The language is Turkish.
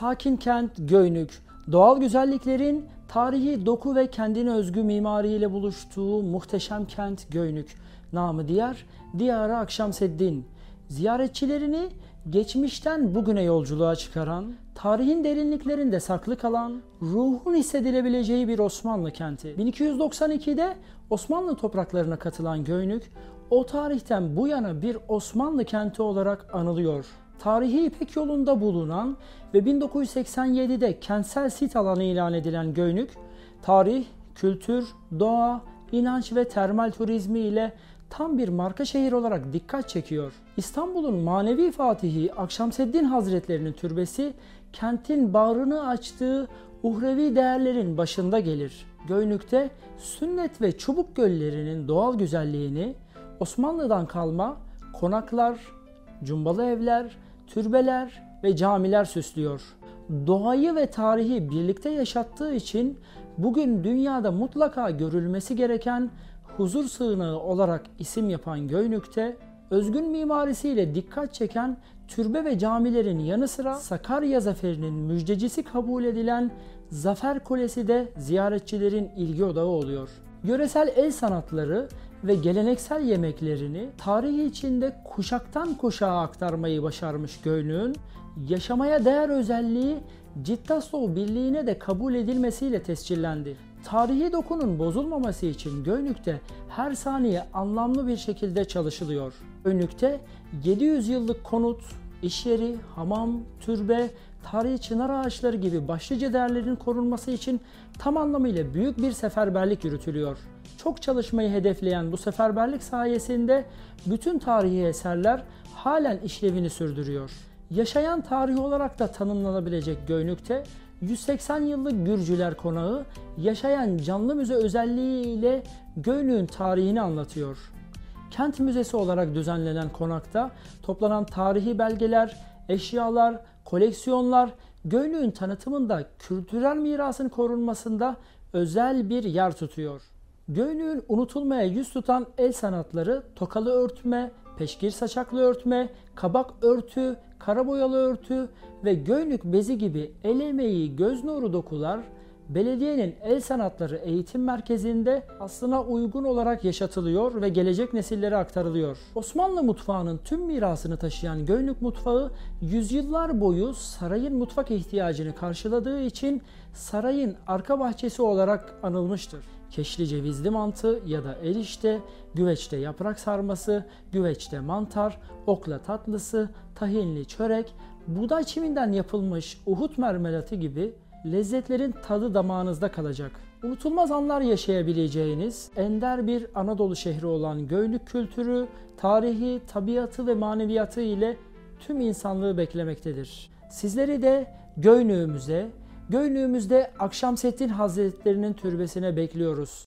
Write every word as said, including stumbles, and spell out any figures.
sakin kent Göynük, doğal güzelliklerin tarihi doku ve kendine özgü mimariyle buluştuğu muhteşem kent Göynük, namı diğer Diyarı Akşemseddin, ziyaretçilerini geçmişten bugüne yolculuğa çıkaran, tarihin derinliklerinde saklı kalan, ruhun hissedilebileceği bir Osmanlı kenti. bin iki yüz doksan iki'de Osmanlı topraklarına katılan Göynük, o tarihten bu yana bir Osmanlı kenti olarak anılıyor. Tarihi İpek yolunda bulunan ve bin dokuz yüz seksen yedi'de kentsel sit alanı ilan edilen Göynük, tarih, kültür, doğa, inanç ve termal turizmi ile tam bir marka şehir olarak dikkat çekiyor. İstanbul'un manevi fatihi Akşemseddin Hazretlerinin türbesi, kentin bağrını açtığı uhrevi değerlerin başında gelir. Göynük'te Sünnet ve Çubuk göllerinin doğal güzelliğini, Osmanlı'dan kalma konaklar, cumbalı evler, türbeler ve camiler süslüyor. Doğayı ve tarihi birlikte yaşattığı için bugün dünyada mutlaka görülmesi gereken huzur sığınağı olarak isim yapan Göynük'te, özgün mimarisiyle dikkat çeken türbe ve camilerin yanı sıra Sakarya Zaferi'nin müjdecisi kabul edilen Zafer Kulesi de ziyaretçilerin ilgi odağı oluyor. Yöresel el sanatları ve geleneksel yemeklerini tarihi içinde kuşaktan kuşağa aktarmayı başarmış Göynük'ün, yaşamaya değer özelliği Cittaslow Birliği'ne de kabul edilmesiyle tescillendi. Tarihi dokunun bozulmaması için Göynük'te her saniye anlamlı bir şekilde çalışılıyor. Göynük'te yedi yüz yıllık konut, iş yeri, hamam, türbe, tarihi çınar ağaçları gibi başlıca değerlerin korunması için tam anlamıyla büyük bir seferberlik yürütülüyor. Çok çalışmayı hedefleyen bu seferberlik sayesinde bütün tarihi eserler halen işlevini sürdürüyor. Yaşayan tarih olarak da tanımlanabilecek Göynük'te yüz seksen yıllık Gürcüler Konağı, yaşayan canlı müze özelliğiyle Göynük'ün tarihini anlatıyor. Kent müzesi olarak düzenlenen konakta toplanan tarihi belgeler, eşyalar, koleksiyonlar, Göynük'ün tanıtımında kültürel mirasın korunmasında özel bir yer tutuyor. Göynük'ün unutulmaya yüz tutan el sanatları tokalı örtme, peşkir saçaklı örtme, kabak örtü, kara boyalı örtü ve Göynük bezi gibi el emeği, göz nuru dokular, belediyenin El Sanatları Eğitim Merkezi'nde aslına uygun olarak yaşatılıyor ve gelecek nesillere aktarılıyor. Osmanlı mutfağının tüm mirasını taşıyan Gönlük Mutfağı, yüzyıllar boyu sarayın mutfak ihtiyacını karşıladığı için sarayın arka bahçesi olarak anılmıştır. Keşli cevizli mantı ya da erişte, güveçte yaprak sarması, güveçte mantar, okla tatlısı, tahinli çörek, buğday çiminden yapılmış Uhud marmelatı gibi lezzetlerin tadı damağınızda kalacak. Unutulmaz anlar yaşayabileceğiniz ender bir Anadolu şehri olan Göynük kültürü, tarihi, tabiatı ve maneviyatı ile tüm insanlığı beklemektedir. Sizleri de Göynük'ümüze, Göynük'ümüzde Akşemseddin Hazretlerinin türbesine bekliyoruz.